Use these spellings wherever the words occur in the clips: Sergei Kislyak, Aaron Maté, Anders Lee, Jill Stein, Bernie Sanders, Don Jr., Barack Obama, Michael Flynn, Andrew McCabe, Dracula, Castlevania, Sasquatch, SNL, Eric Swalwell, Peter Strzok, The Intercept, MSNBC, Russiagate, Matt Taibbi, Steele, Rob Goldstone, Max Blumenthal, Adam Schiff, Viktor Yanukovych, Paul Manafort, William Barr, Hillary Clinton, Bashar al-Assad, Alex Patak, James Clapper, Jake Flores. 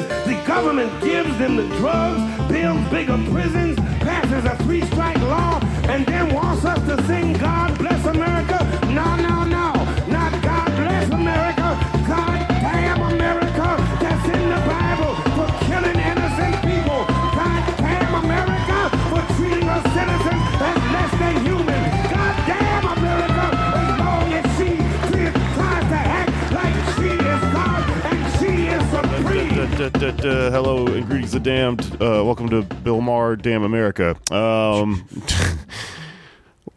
business. The government gives them the drugs, builds bigger prisons, passes a three-strike law, and then wants us to sing God Bless America. No, no, no, not God Bless America. God damn America, that's in the Bible, for killing innocent people. God damn America, for treating us citizens as less than human. God damn America, as long as she tries to act like she is God and she is supreme. Hello and greetings the damned. Welcome to Bill Maher, Damn America.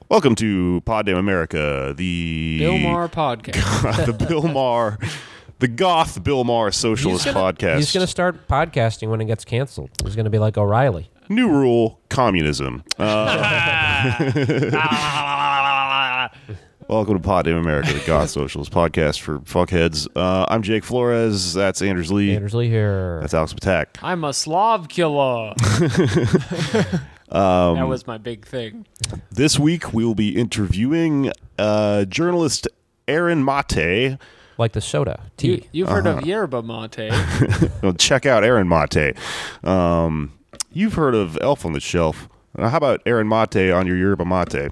Welcome to Pod Damn America, the Bill Maher podcast. The Bill Maher, the goth Bill Maher socialist podcast. He's going to start podcasting when it gets canceled. He's going to be like O'Reilly. New rule, communism. Welcome to Pod Damn America, the goth socialist podcast for fuckheads. I'm Jake Flores. That's Anders Lee. Anders Lee here. That's Alex Patak. I'm a Slav killer. That was my big thing. This week we will be interviewing journalist Aaron Maté. Like the soda, tea. You've heard of Yerba Mate. Well, check out Aaron Maté. You've heard of Elf on the Shelf. How about Aaron Maté on your Yerba Mate?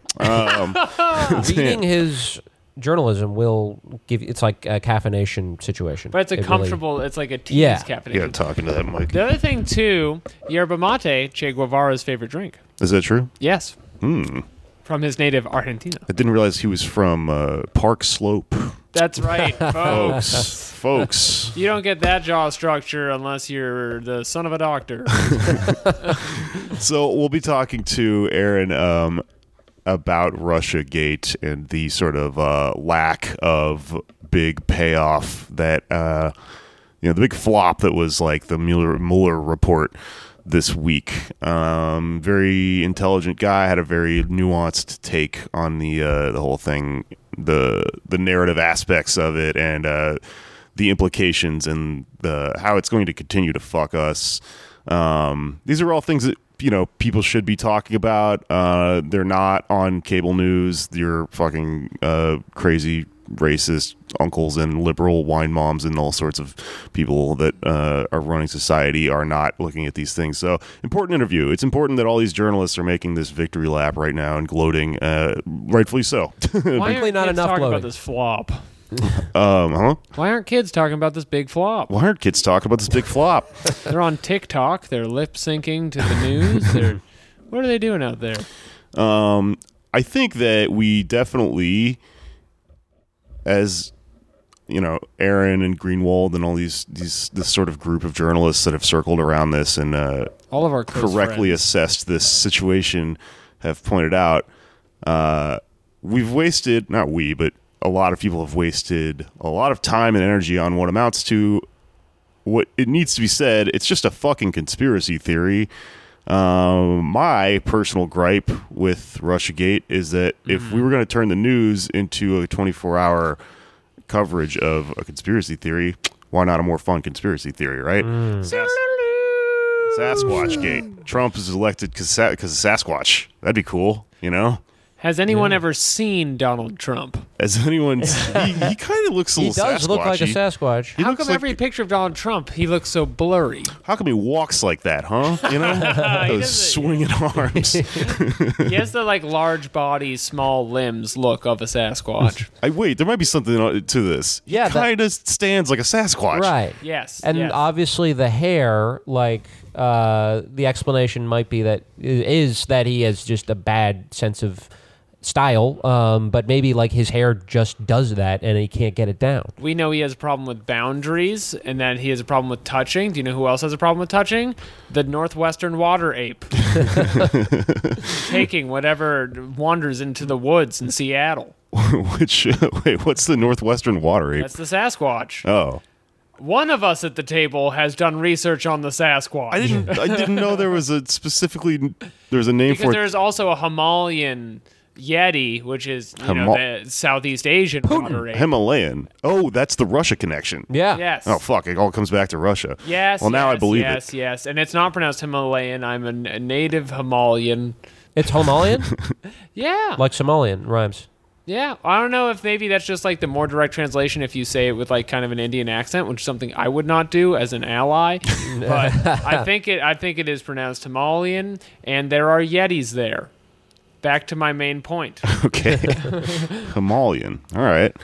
Reading his journalism will give it's like a caffeination situation. But it's a comfortable, really, it's like a tease caffeination. Yeah, talking to that mic. The other thing, too, Yerba Mate, Che Guevara's favorite drink. Is that true? Yes. Hmm. From his native Argentina. I didn't realize he was from Park Slope. That's right, folks. Folks. You don't get that jaw structure unless you're the son of a doctor. So we'll be talking to Aaron about Russiagate and the sort of lack of big payoff that, the big flop that was like the Mueller report this week. Very intelligent guy, had a very nuanced take on the whole thing, the narrative aspects of it, and the implications and how it's going to continue to fuck us. These are all things that people should be talking about. They're not on cable news. Your fucking crazy racist uncles and liberal wine moms and all sorts of people that are running society are not looking at these things. So, important interview. It's important that all these journalists are making this victory lap right now and gloating, rightfully so. Why aren't not kids enough talking about this flop? Why aren't kids talking about this big flop? They're on TikTok. They're lip syncing to the news. What are they doing out there? I think that we definitely, as Aaron and Greenwald and all this sort of group of journalists that have circled around this and all of our correctly friends assessed this situation, have pointed out, we've wasted, not we, but a lot of people have wasted a lot of time and energy on what amounts to what it needs to be said. It's just a fucking conspiracy theory. My personal gripe with Russiagate is that if we were going to turn the news into a 24-hour coverage of a conspiracy theory, why not a more fun conspiracy theory, right? Sasquatchgate. Trump is elected because of Sasquatch. That'd be cool, Has anyone ever seen Donald Trump? Has anyone? He kind of looks a little Sasquatch. He does look like a Sasquatch. How come every picture of Donald Trump, he looks so blurry? How come he walks like that, huh? Those swinging arms. He has the large body, small limbs look of a Sasquatch. Wait, there might be something to this. Yeah, he kind of stands like a Sasquatch. Right. Yes. And obviously the hair, the explanation might be that he has just a bad sense of style, but maybe his hair just does that and he can't get it down. We know he has a problem with boundaries and that he has a problem with touching. Do you know who else has a problem with touching? The Northwestern water ape. Taking whatever wanders into the woods in Seattle. Wait, what's the Northwestern water ape? That's the Sasquatch. Oh. One of us at the table has done research on the Sasquatch. I didn't know there was a name for it. Because there's also a Himalayan Yeti, which is the Southeast Asian water ape. Himalayan. Oh, that's the Russia connection. Yeah. Yes. Oh, fuck. It all comes back to Russia. Yes. Well, now I believe it. Yes. And it's not pronounced Himalayan. I'm a native Himalayan. It's Himalayan? Yeah. Like Somalian rhymes. Yeah, I don't know if maybe that's just like the more direct translation if you say it with like kind of an Indian accent, which is something I would not do as an ally. But I think it is pronounced Himalayan, and there are Yetis there. Back to my main point. Okay. Himalayan. All right.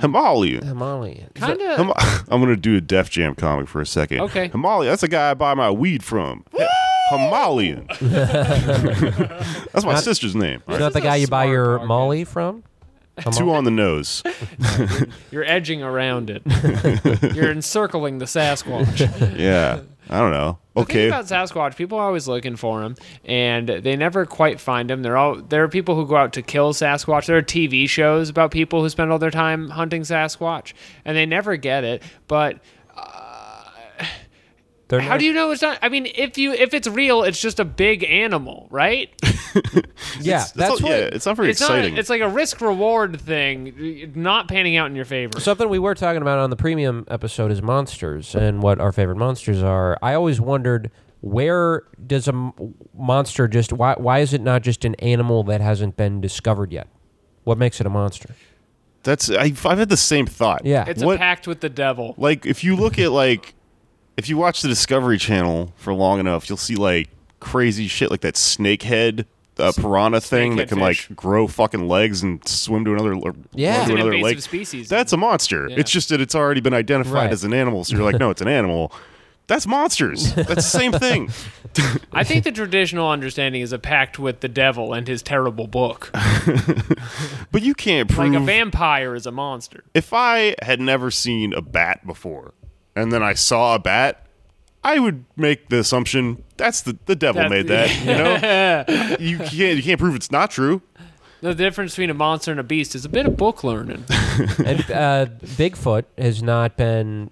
Himalayan. Kind of. I'm going to do a Def Jam comic for a second. Okay. Himalayan. That's the guy I buy my weed from. Woo! Himalayan. That's my sister's name. Right. Is that the guy you buy your Molly from? Two on the nose. You're edging around it. You're encircling the Sasquatch. Yeah. I don't know. Okay. The thing about Sasquatch, people are always looking for him, and they never quite find him. There are people who go out to kill Sasquatch. There are TV shows about people who spend all their time hunting Sasquatch, and they never get it. But how do you know it's not? I mean, if it's real, it's just a big animal, right? Yeah, it's not very exciting. It's like a risk reward thing, not panning out in your favor. Something we were talking about on the premium episode is monsters and what our favorite monsters are. I always wondered, where does a monster just why is it not just an animal that hasn't been discovered yet? What makes it a monster? That's I've had the same thought. Yeah, it's a pact with the devil. Like if you look at like if you watch the Discovery Channel for long enough, you'll see like crazy shit like that snakehead. A piranha thing that can fish. Like grow fucking legs and swim to another lake. Species. That's a monster. Yeah. It's just that it's already been identified as an animal. So you're like, no, it's an animal. That's monsters. That's the same thing. I think the traditional understanding is a pact with the devil and his terrible book. But you can't prove like a vampire is a monster. If I had never seen a bat before, and then I saw a bat, I would make the assumption the devil made that. You know, you can't prove it's not true. The difference between a monster and a beast is a bit of book learning. And Bigfoot has not been.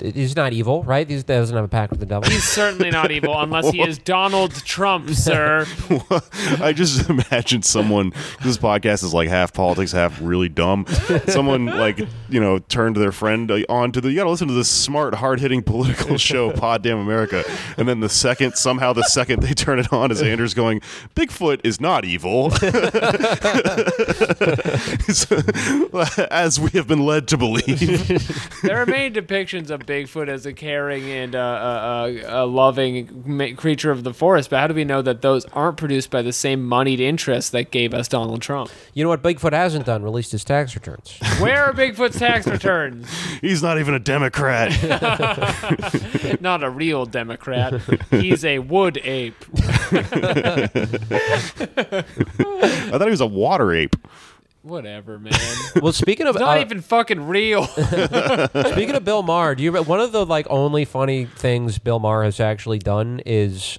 He's not evil, right? He doesn't have a pact with the devil. He's certainly not evil unless he is Donald Trump, sir. I just imagine someone, this podcast is like half politics, half really dumb. Someone like, turned to their friend you gotta listen to this smart, hard-hitting political show, Pod Damn America. And then somehow the second they turn it on is Anders going, Bigfoot is not evil. As we have been led to believe. There are many depictions of Bigfoot as a caring and a loving creature of the forest, but how do we know that those aren't produced by the same moneyed interests that gave us Donald Trump? You know what Bigfoot hasn't done? Released his tax returns. Where are Bigfoot's tax returns? He's not even a Democrat. Not a real Democrat. He's a wood ape. I thought he was a water ape. Whatever, man. Well, speaking of... It's not even fucking real. Speaking of Bill Maher, one of the only funny things Bill Maher has actually done is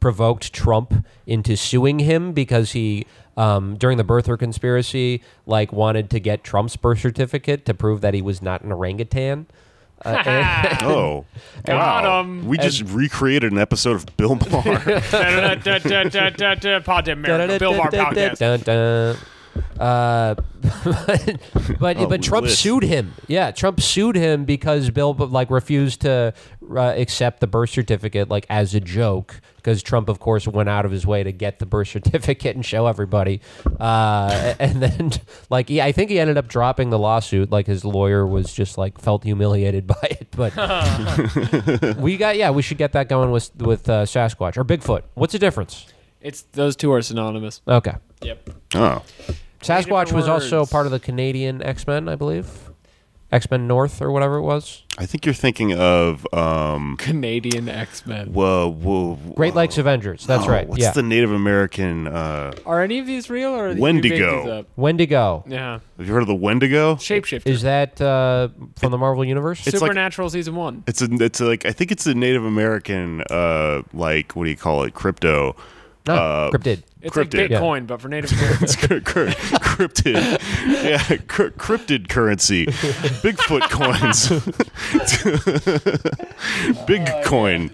provoked Trump into suing him because he... during the birther conspiracy, wanted to get Trump's birth certificate to prove that he was not an orangutan. Oh, wow. We just recreated an episode of Bill Maher. Pod America, Bill Maher podcast. But Trump sued him. Yeah, Trump sued him because Bill refused to accept the birth certificate as a joke. Because Trump, of course, went out of his way to get the birth certificate and show everybody. And then, I think he ended up dropping the lawsuit. His lawyer was just felt humiliated by it. But we should get that going with Sasquatch or Bigfoot. What's the difference? Those two are synonymous. Okay. Yep. Oh. Sasquatch was also part of the Canadian X-Men, I believe. X-Men North or whatever it was. I think you're thinking of... Canadian X-Men. Whoa. Great Lakes Avengers. That's right. What's the Native American... Are any of these real? Or are Wendigo. Wendigo. Yeah. Have you heard of the Wendigo? Shapeshifter. Is that from the Marvel Universe? It's Supernatural Season 1. I think it's a Native American, what do you call it, crypto... No, cryptid. It's cryptid. Like Bitcoin, but for Native Americans. Cryptid. Yeah, cryptid currency. Bigfoot coins. Bigcoin.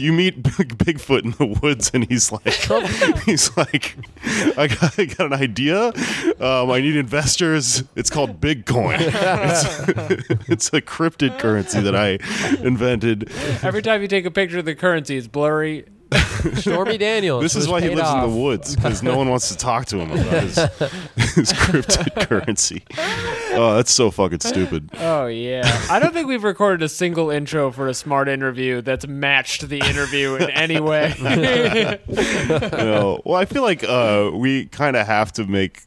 You meet Bigfoot in the woods, and he's like, I got an idea. I need investors. It's called Bigcoin. It's a cryptid currency that I invented. Every time you take a picture of the currency, it's blurry. Stormy Daniels. This is why he lives in the woods, because no one wants to talk to him about his cryptid currency. Oh, that's so fucking stupid. Oh, yeah. I don't think we've recorded a single intro for a smart interview that's matched the interview in any way. No. Well, I feel like we kind of have to make...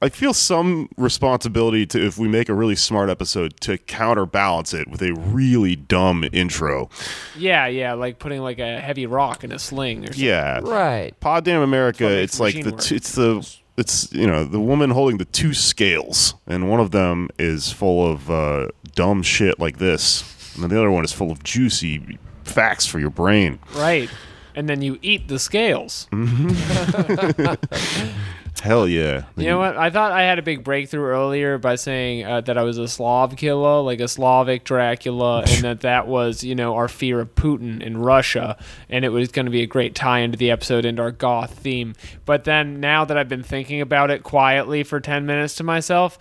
I feel some responsibility to, if we make a really smart episode, to counterbalance it with a really dumb intro. Yeah, like putting like a heavy rock in a sling or something. Yeah. Right. Pod Damn America, it's like the woman holding the two scales, and one of them is full of dumb shit like this, and then the other one is full of juicy facts for your brain. Right. And then you eat the scales. Mm-hmm. Hell yeah. You know what? I thought I had a big breakthrough earlier by saying that I was a Slav killer, like a Slavic Dracula, and that was, you know, our fear of Putin in Russia, and it was going to be a great tie-in to the episode and our goth theme. But then now that I've been thinking about it quietly for 10 minutes to myself,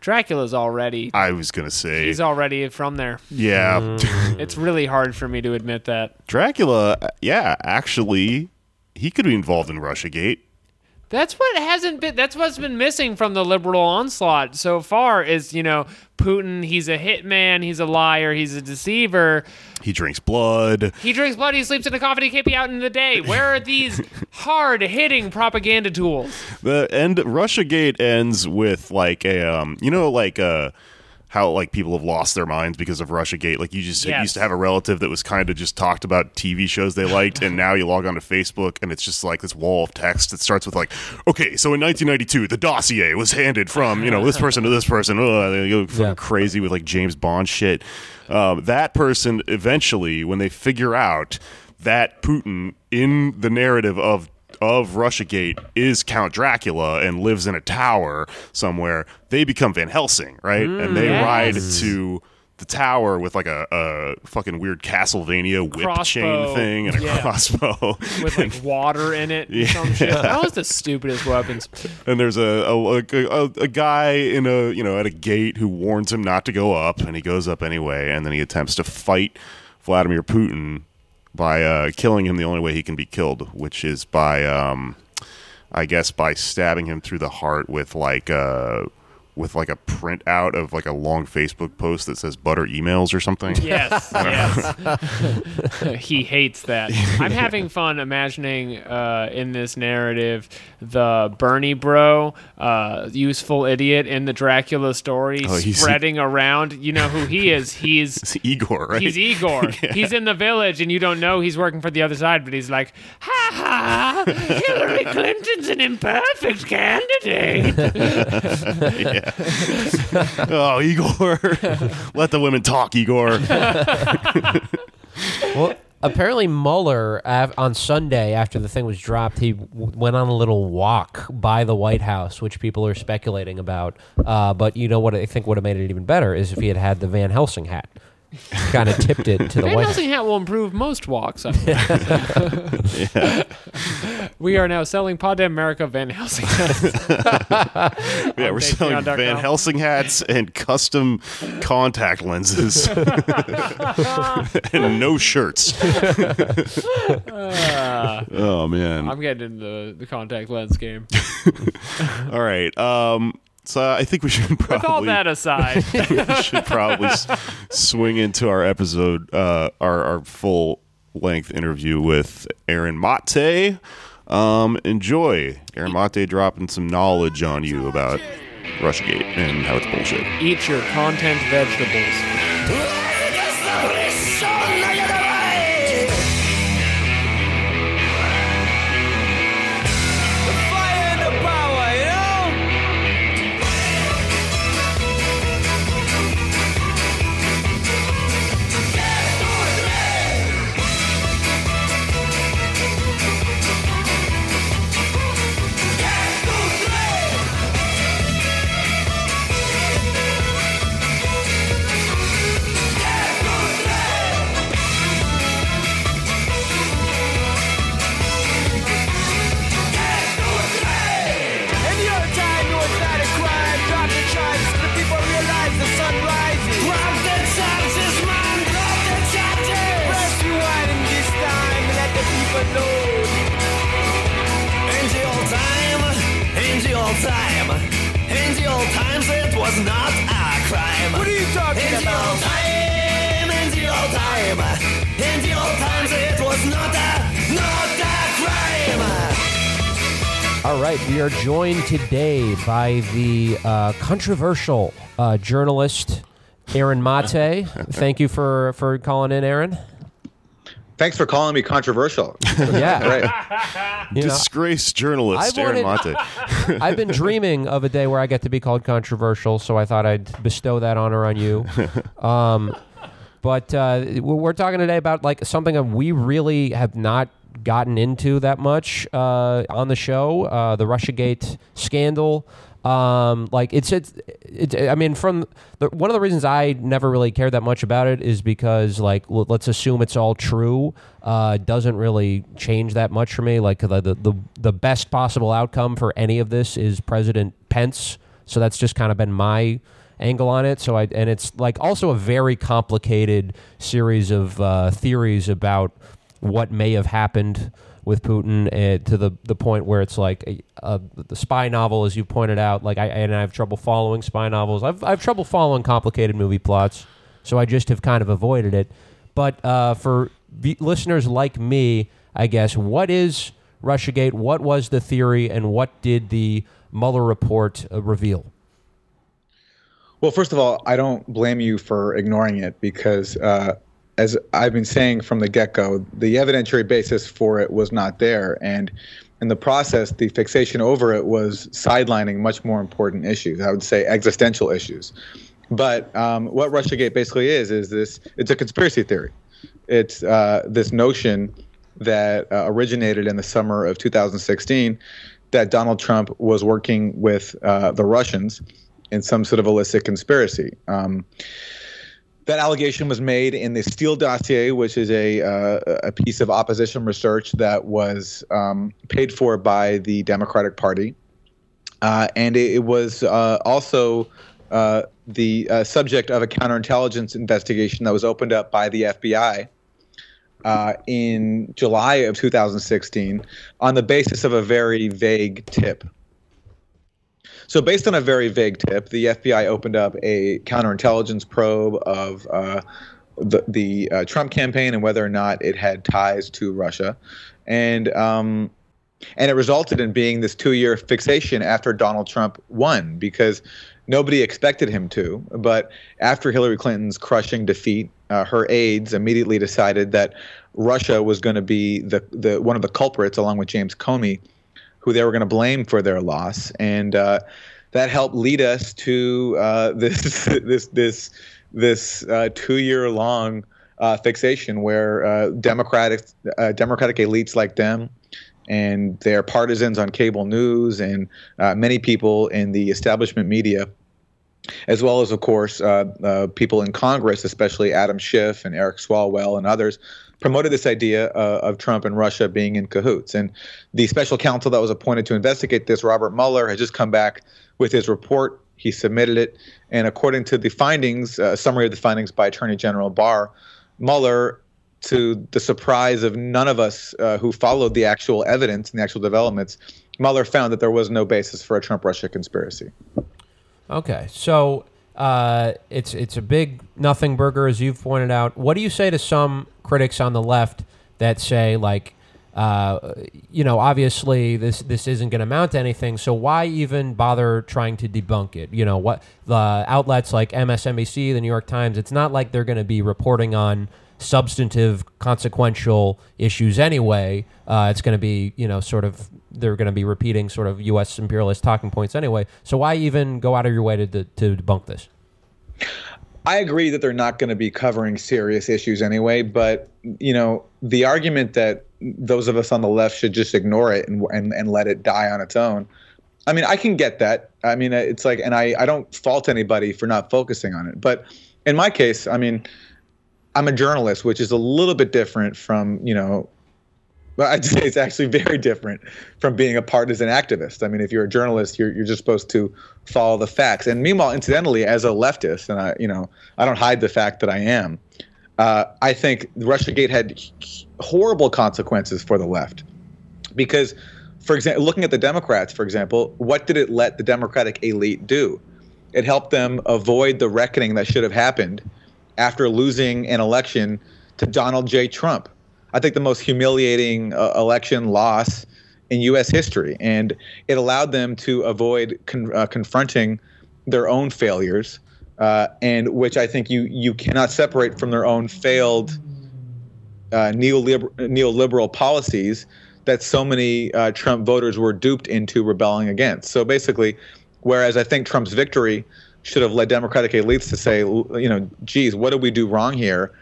Dracula's already... I was going to say... He's already from there. Yeah. It's really hard for me to admit that. Dracula, yeah, actually, he could be involved in Russiagate. That's what's been missing from the liberal onslaught so far is, you know, Putin, he's a hitman, he's a liar, he's a deceiver. He drinks blood, he sleeps in a coffin, he can't be out in the day. Where are these hard-hitting propaganda tools? Russiagate ends with like a, how like people have lost their minds because of Russiagate. Like you just used to have a relative that was kind of just talked about TV shows they liked, and now you log on to Facebook and it's just like this wall of text that starts with like, okay, so in 1992 the dossier was handed from, you know, this person to this person. They go fucking crazy with like James Bond shit. That person eventually, when they figure out that Putin in the narrative of Russiagate is Count Dracula and lives in a tower somewhere, they become Van Helsing, right? And they ride to the tower with like a fucking weird Castlevania whip chain thing and a crossbow. With like water in it and some shit. That was the stupidest weapons. And there's a guy in a, you know, at a gate who warns him not to go up, and he goes up anyway, and then he attempts to fight Vladimir Putin by killing him the only way he can be killed, which is by, by stabbing him through the heart with a printout of like a long Facebook post that says "butter emails" or something. Yes. He hates that. I'm having fun imagining in this narrative the Bernie bro, useful idiot in the Dracula story, spreading around. You know who he is? He's Igor, right? He's Igor. Yeah. He's in the village, and you don't know he's working for the other side, but he's like, ha ha, Hillary Clinton's an imperfect candidate. Yeah. Oh, Igor. Let the women talk, Igor. Well, apparently Mueller, on Sunday after the thing was dropped, he went on a little walk by the White House, which people are speculating about. But you know what I think would have made it even better is if he had the Van Helsing hat. Kind of tipped it to the Van Helsing hat will improve most walks. We are now selling Pod Damn America Van Helsing hats. Yeah, we're selling Van Helsing hats and custom contact lenses. And no shirts. Oh, man. I'm getting into the contact lens game. All right. So I think we should probably... With all that aside. We should probably swing into our episode, our full-length interview with Aaron Maté. Enjoy. Aaron Maté dropping some knowledge on you about Russiagate and how it's bullshit. Eat your content vegetables. time. In the old times, it was not a crime. What are you talking about? In the old times, it was not a crime. All right, we are joined today by the controversial journalist Aaron Maté. Thank you for calling in, Aaron. Thanks for calling me controversial. Yeah, right. Disgraced journalist Aaron Maté. I've been dreaming of a day where I get to be called controversial, so I thought I'd bestow that honor on you. But we're talking today about like something that we really have not gotten into that much on the show, the Russiagate scandal. One of the reasons I never really cared that much about it is because, like, let's assume it's all true. Doesn't really change that much for me. Like the best possible outcome for any of this is President Pence. So that's just kind of been my angle on it. So and it's like also a very complicated series of theories about what may have happened with Putin, to the point where it's like the spy novel, as you pointed out. Like I have trouble following spy novels. I've trouble following complicated movie plots, so I just have kind of avoided it. But for listeners like me, I guess, what is Russiagate? What was the theory, and what did the Mueller report reveal? Well, first of all, I don't blame you for ignoring it because, as I've been saying from the get-go, the evidentiary basis for it was not there. And in the process, the fixation over it was sidelining much more important issues, I would say existential issues. But what Russiagate basically is this, it's a conspiracy theory. It's this notion that originated in the summer of 2016 that Donald Trump was working with the Russians in some sort of illicit conspiracy. That allegation was made in the Steele dossier, which is a piece of opposition research that was paid for by the Democratic Party. And it was also the subject of a counterintelligence investigation that was opened up by the FBI in July of 2016 on the basis of a very vague tip. So based on a very vague tip, the FBI opened up a counterintelligence probe of the Trump campaign and whether or not it had ties to Russia. And it resulted in being this 2-year fixation after Donald Trump won because nobody expected him to. But after Hillary Clinton's crushing defeat, her aides immediately decided that Russia was going to be the one of the culprits, along with James Comey, who they were going to blame for their loss, and that helped lead us to this 2-year-long fixation where Democratic elites like them and their partisans on cable news and many people in the establishment media, as well as, of course, people in Congress, especially Adam Schiff and Eric Swalwell and others, promoted this idea of Trump and Russia being in cahoots. And the special counsel that was appointed to investigate this, Robert Mueller, has just come back with his report. He submitted it. And according to the findings, a summary of the findings by Attorney General Barr, Mueller, to the surprise of none of us who followed the actual evidence and the actual developments, Mueller found that there was no basis for a Trump-Russia conspiracy. Okay. So it's a big nothing burger, as you've pointed out. What do you say to some critics on the left that say, like, obviously this isn't going to amount to anything, so why even bother trying to debunk it? You know, what the outlets like MSNBC, The New York Times, it's not like they're going to be reporting on substantive, consequential issues anyway. It's going to be, sort of, they're going to be repeating sort of U.S. imperialist talking points anyway. So why even go out of your way to debunk this? I agree that they're not going to be covering serious issues anyway, but, the argument that those of us on the left should just ignore it and let it die on its own, I mean, I can get that. I mean, it's like, and I don't fault anybody for not focusing on it. But in my case, I mean, I'm a journalist, which is a little bit different from, but I'd say it's actually very different from being a partisan activist. I mean, if you're a journalist, you're just supposed to follow the facts. And meanwhile, incidentally, as a leftist, and I don't hide the fact that I am, I think Russiagate had horrible consequences for the left because For example, looking at the Democrats, for example, what did it let the Democratic elite do? It helped them avoid the reckoning that should have happened after losing an election to Donald J. Trump. I think the most humiliating election loss in U.S. history. And it allowed them to avoid confronting their own failures, and which I think you cannot separate from their own failed neoliberal policies that so many Trump voters were duped into rebelling against. So basically, whereas I think Trump's victory should have led Democratic elites to say, you know, geez, what did we do wrong here?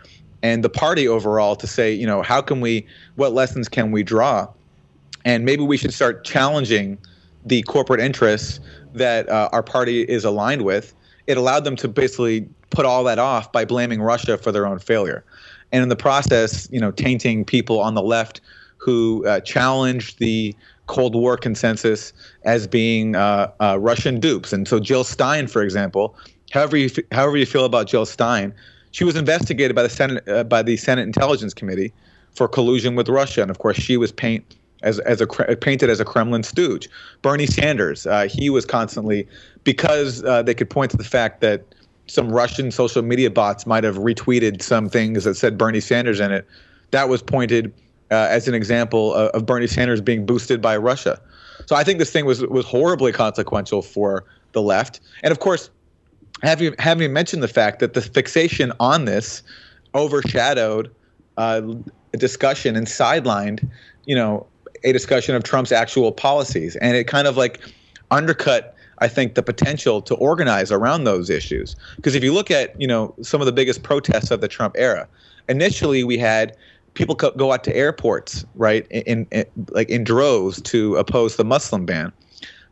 And the party overall to say, you know, how can we, what lessons can we draw? And maybe we should start challenging the corporate interests that our party is aligned with. It allowed them to basically put all that off by blaming Russia for their own failure. And in the process, you know, tainting people on the left who challenged the Cold War consensus as being Russian dupes. And so Jill Stein, for example, however you feel about Jill Stein, she was investigated by the Senate Intelligence Committee for collusion with Russia. And of course, she was painted as a Kremlin stooge. Bernie Sanders, he was constantly, because they could point to the fact that some Russian social media bots might have retweeted some things that said Bernie Sanders in it, that was pointed as an example of Bernie Sanders being boosted by Russia. So I think this thing was horribly consequential for the left. And of course, having mentioned the fact that the fixation on this overshadowed a discussion and sidelined, you know, a discussion of Trump's actual policies. And it kind of like undercut, I think, the potential to organize around those issues. Because if you look at, you know, some of the biggest protests of the Trump era, initially we had people go out to airports, right, in droves to oppose the Muslim ban.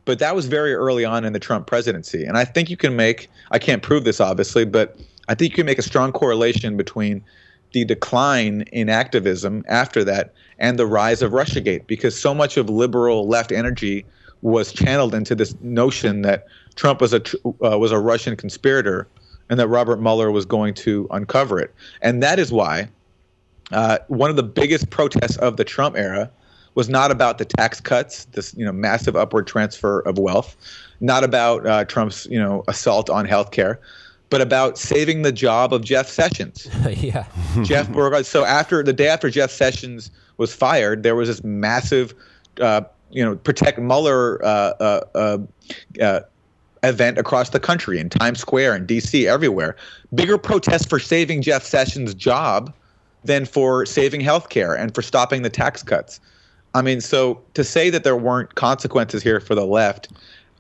But that was very early on in the Trump presidency. And I think you can make – I can't prove this obviously, but I think you can make a strong correlation between the decline in activism after that and the rise of Russiagate, because so much of liberal left energy was channeled into this notion that Trump was a Russian conspirator and that Robert Mueller was going to uncover it. And that is why – one of the biggest protests of the Trump era was not about the tax cuts, this, you know, massive upward transfer of wealth, not about Trump's, you know, assault on health care, but about saving the job of Jeff Sessions. Yeah. Jeff Borgard. So the day after Jeff Sessions was fired, there was this massive, protect Mueller event across the country in Times Square and D.C. everywhere. Bigger protests for saving Jeff Sessions' job than for saving healthcare and for stopping the tax cuts. I mean, so to say that there weren't consequences here for the left,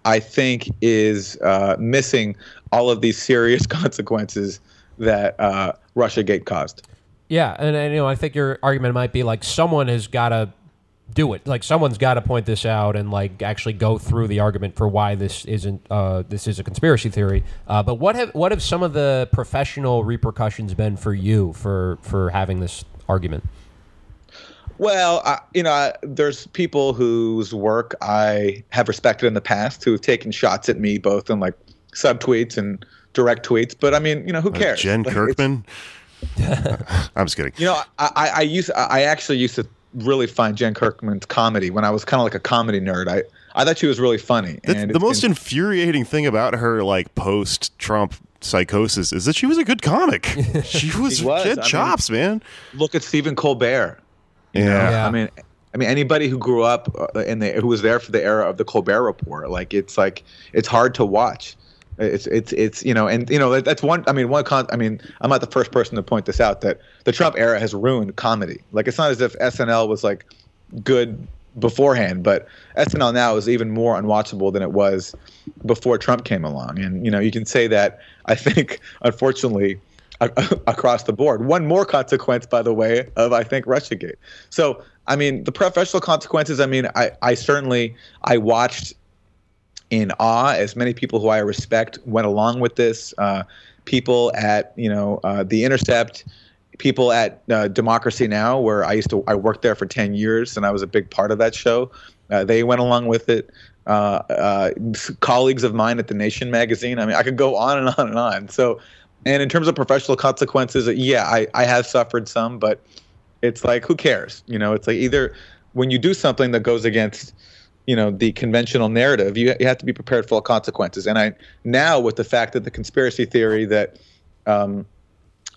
I think is missing all of these serious consequences that Russiagate caused. Yeah, and you know, I think your argument might be like someone has got to do it. Like someone's got to point this out and like actually go through the argument for why this isn't this is a conspiracy theory. But what have some of the professional repercussions been for you for having this argument? Well, there's people whose work I have respected in the past who have taken shots at me both in like subtweets and direct tweets. But I mean, you know, who cares? Jen Kirkman. I'm just kidding. You know, I actually used to really find Jen Kirkman's comedy when I was kind of like a comedy nerd. I thought she was really funny. And the most infuriating thing about her like post-Trump psychosis is that she was a good comic. She was. She had chops, man. Look at Stephen Colbert. Yeah. I mean anybody who grew up who was there for the era of the Colbert Report, like it's hard to watch. It's you know, and you know that's one. I mean, I'm not the first person to point this out that the Trump era has ruined comedy. Like it's not as if SNL was like good beforehand, but SNL now is even more unwatchable than it was before Trump came along. And you know, you can say that I think unfortunately across the board. One more consequence, by the way, of I think Russiagate. So I mean, the professional consequences. I mean, I certainly watched in awe, as many people who I respect went along with this, people at, you know, The Intercept, people at Democracy Now, where I worked there for 10 years and I was a big part of that show. They went along with it. Colleagues of mine at The Nation magazine. I mean, I could go on and on and on. So, and in terms of professional consequences, yeah, I have suffered some, but it's like, who cares? You know, it's like either when you do something that goes against, you know, the conventional narrative, you have to be prepared for all consequences. And I now, with the fact that the conspiracy theory that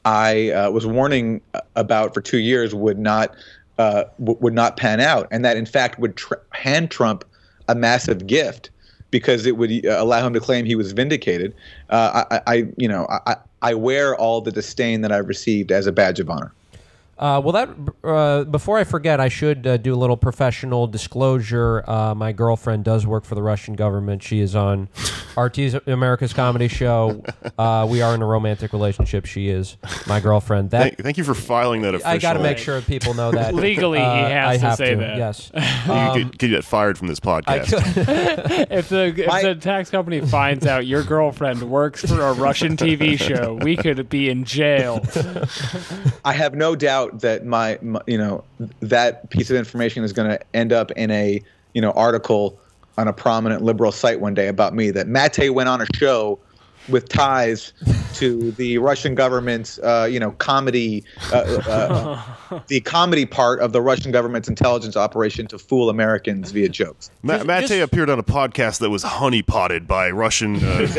I was warning about for 2 years would not pan out, and that in fact would hand Trump a massive gift because it would allow him to claim he was vindicated. I wear all the disdain that I've received as a badge of honor. Before I forget, I should do a little professional disclosure. My girlfriend does work for the Russian government. She is on RT's America's Comedy Show. We are in a romantic relationship. She is my girlfriend. Thank you for filing that officially. I got to make sure people know that. Legally, he has to say that. Yes. You could get fired from this podcast. If the tax company finds out your girlfriend works for a Russian TV show, we could be in jail. I have no doubt that my you know, that piece of information is going to end up in a, you know, article on a prominent liberal site one day about me, that Maté went on a show with ties to the Russian government's comedy the comedy part of the Russian government's intelligence operation to fool Americans via jokes. Maté appeared on a podcast that was honeypotted by Russian right.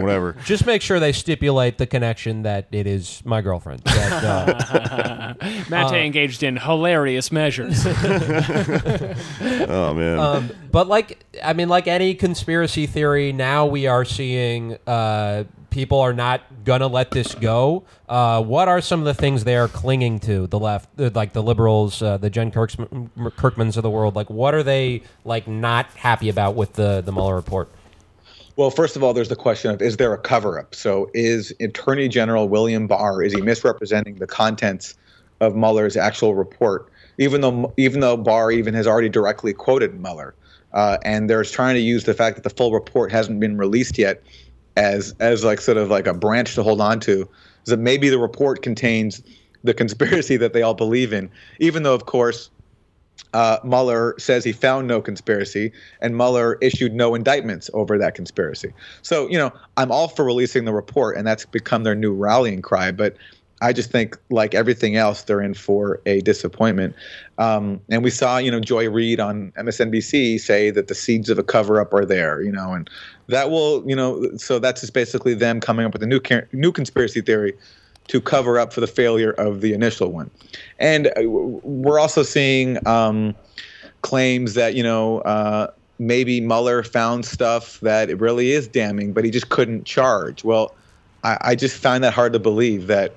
Whatever. Just make sure they stipulate the connection that it is my girlfriend. That, Maté engaged in hilarious measures. Oh man. But like any conspiracy theory, now we are seeing people are not gonna let this go. What are some of the things they are clinging to? The left, like the liberals, the Jen Kirkmans of the world. Like, what are they not happy about with the Mueller report? Well, first of all, there's the question of, is there a cover up? So, is Attorney General William Barr, is he misrepresenting the contents of Mueller's actual report? Even though Barr has already directly quoted Mueller. And there's trying to use the fact that the full report hasn't been released yet as a branch to hold on to, so that maybe the report contains the conspiracy that they all believe in, even though, of course, Mueller says he found no conspiracy and Mueller issued no indictments over that conspiracy. So, I'm all for releasing the report, and that's become their new rallying cry. But I just think, like everything else, they're in for a disappointment. And we saw, Joy Reid on MSNBC say that the seeds of a cover-up are there, and that will, so that's just basically them coming up with a new conspiracy theory to cover up for the failure of the initial one. And we're also seeing claims that, maybe Mueller found stuff that it really is damning, but he just couldn't charge. Well, I just find that hard to believe that.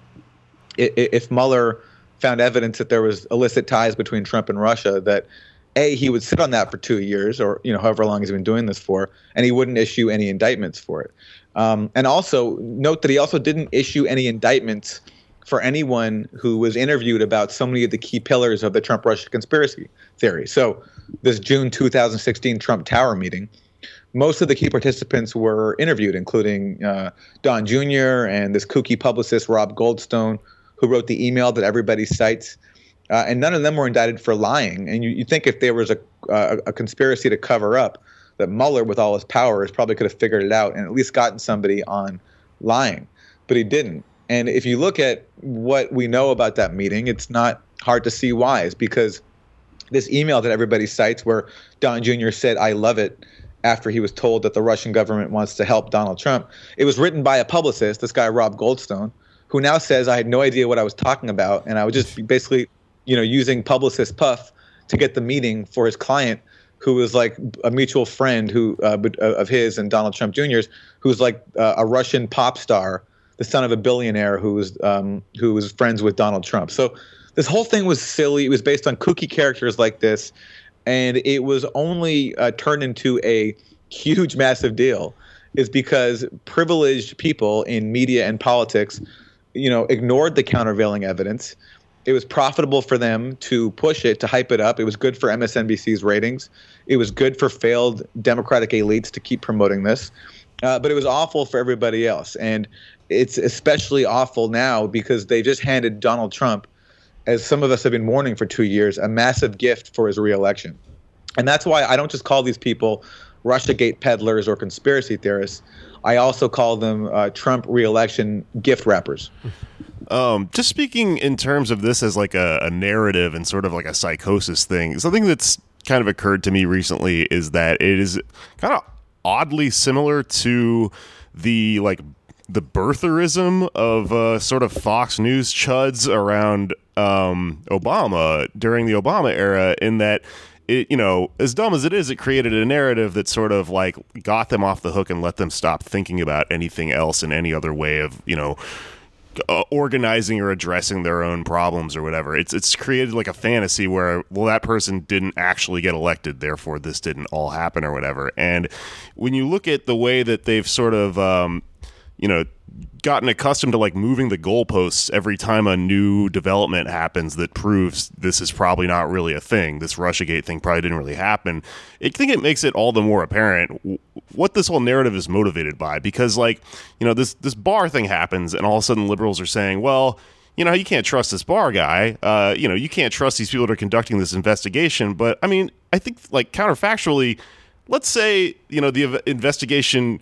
If Mueller found evidence that there was illicit ties between Trump and Russia, that A, he would sit on that for 2 years or, however long he's been doing this for, and he wouldn't issue any indictments for it. And also note that he also didn't issue any indictments for anyone who was interviewed about so many of the key pillars of the Trump-Russia conspiracy theory. So this June 2016 Trump Tower meeting, most of the key participants were interviewed, including Don Jr. and this kooky publicist Rob Goldstone, who wrote the email that everybody cites, and none of them were indicted for lying. And you think if there was a conspiracy to cover up, that Mueller, with all his powers, probably could have figured it out and at least gotten somebody on lying, but he didn't. And if you look at what we know about that meeting, it's not hard to see why. It's because this email that everybody cites, where Don Jr. said, "I love it," after he was told that the Russian government wants to help Donald Trump, it was written by a publicist, this guy Rob Goldstone, who now says, "I had no idea what I was talking about, and I was just basically, using publicist Puff to get the meeting for his client," who was like a mutual friend who of his and Donald Trump Jr.'s, who's like a Russian pop star, the son of a billionaire who was friends with Donald Trump. So this whole thing was silly. It was based on kooky characters like this, and it was only turned into a huge, massive deal, is because privileged people in media and politics ignored the countervailing evidence. It was profitable for them to push it, to hype it up. It was good for MSNBC's ratings. It was good for failed Democratic elites to keep promoting this. But it was awful for everybody else. And it's especially awful now because they just handed Donald Trump, as some of us have been warning for 2 years, a massive gift for his reelection. And that's why I don't just call these people Russiagate peddlers or conspiracy theorists. I also call them Trump reelection gift wrappers. Just speaking in terms of this as like a narrative and sort of like a psychosis thing, something that's kind of occurred to me recently is that it is kind of oddly similar to the like the birtherism of sort of Fox News chuds around Obama during the Obama era, in that it, you know, as dumb as it is, it created a narrative that sort of like got them off the hook and let them stop thinking about anything else in any other way of, you know, organizing or addressing their own problems or whatever. It's created like a fantasy where, well, that person didn't actually get elected, therefore this didn't all happen or whatever. And when you look at the way that they've sort of you know, gotten accustomed to like moving the goalposts every time a new development happens that proves this is probably not really a thing, this Russiagate thing probably didn't really happen, I think it makes it all the more apparent what this whole narrative is motivated by. Because, like, you know, this bar thing happens and all of a sudden liberals are saying, well, you know, you can't trust this bar guy. You know, you can't trust these people that are conducting this investigation. But I mean, I think like counterfactually, let's say, you know, the investigation,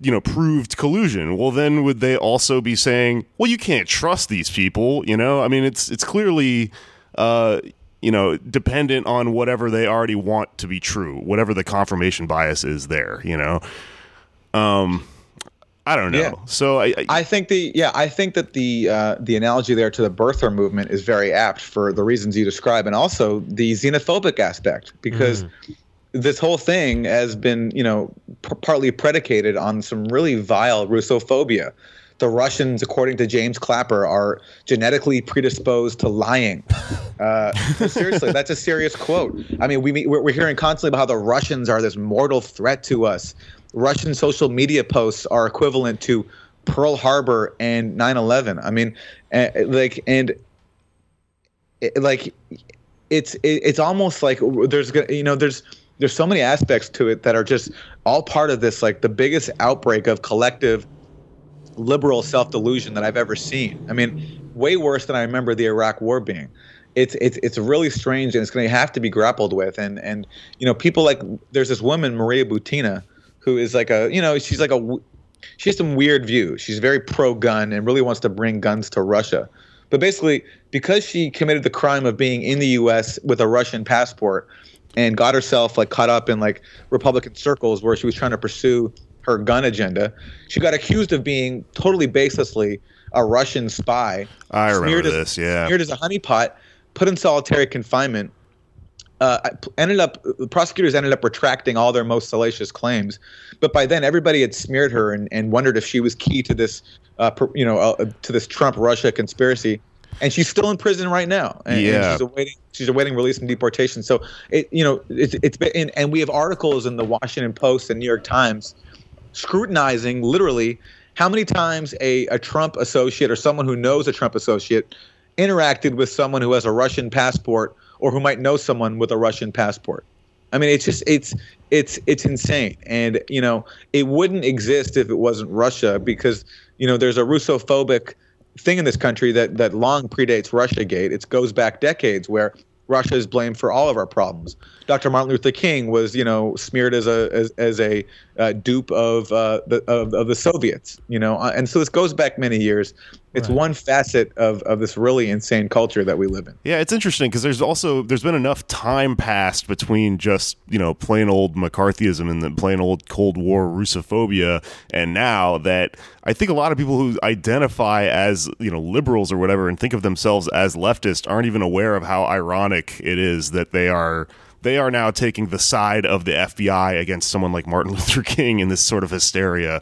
you know, proved collusion. Well, then would they also be saying, well, you can't trust these people? You know, I mean, it's clearly, you know, dependent on whatever they already want to be true, whatever the confirmation bias is there, you know? I don't know. Yeah. So I think the analogy there to the birther movement is very apt for the reasons you describe, and also the xenophobic aspect, because this whole thing has been, you know, partly predicated on some really vile Russophobia. The Russians, according to James Clapper, are genetically predisposed to lying. Seriously, that's a serious quote. I mean, we're hearing constantly about how the Russians are this mortal threat to us. Russian social media posts are equivalent to Pearl Harbor and 9/11. I mean, it's almost like there's so many aspects to it that are just all part of this, like the biggest outbreak of collective liberal self-delusion that I've ever seen. I mean, way worse than I remember the Iraq War being. It's really strange, and it's going to have to be grappled with. And you know, people like, there's this woman, Maria Butina, who is like a, you know, she has some weird views. She's very pro-gun and really wants to bring guns to Russia. But basically, because she committed the crime of being in the U.S. with a Russian passport, and got herself like caught up in like Republican circles where she was trying to pursue her gun agenda, she got accused of being totally baselessly a Russian spy. I remember this, yeah. Smeared as a honeypot, put in solitary confinement. The prosecutors ended up retracting all their most salacious claims, but by then everybody had smeared her and wondered if she was key to this, to this Trump-Russia conspiracy. And she's still in prison right now, and she's awaiting release and deportation. So it's been, and we have articles in the Washington Post and New York Times scrutinizing literally how many times a Trump associate or someone who knows a Trump associate interacted with someone who has a Russian passport or who might know someone with a Russian passport. I mean, it's insane, and you know, it wouldn't exist if it wasn't Russia, because you know, there's a Russophobic thing in this country that long predates Russiagate. It goes back decades, where Russia is blamed for all of our problems. Dr. Martin Luther King was, you know, smeared as a dupe of the Soviets, you know, and so this goes back many years. It's right. One facet of this really insane culture that we live in. Yeah, it's interesting because there's been enough time passed between just, you know, plain old McCarthyism and the plain old Cold War Russophobia, and now, that I think a lot of people who identify as, you know, liberals or whatever and think of themselves as leftist aren't even aware of how ironic it is that they are now taking the side of the FBI against someone like Martin Luther King in this sort of hysteria.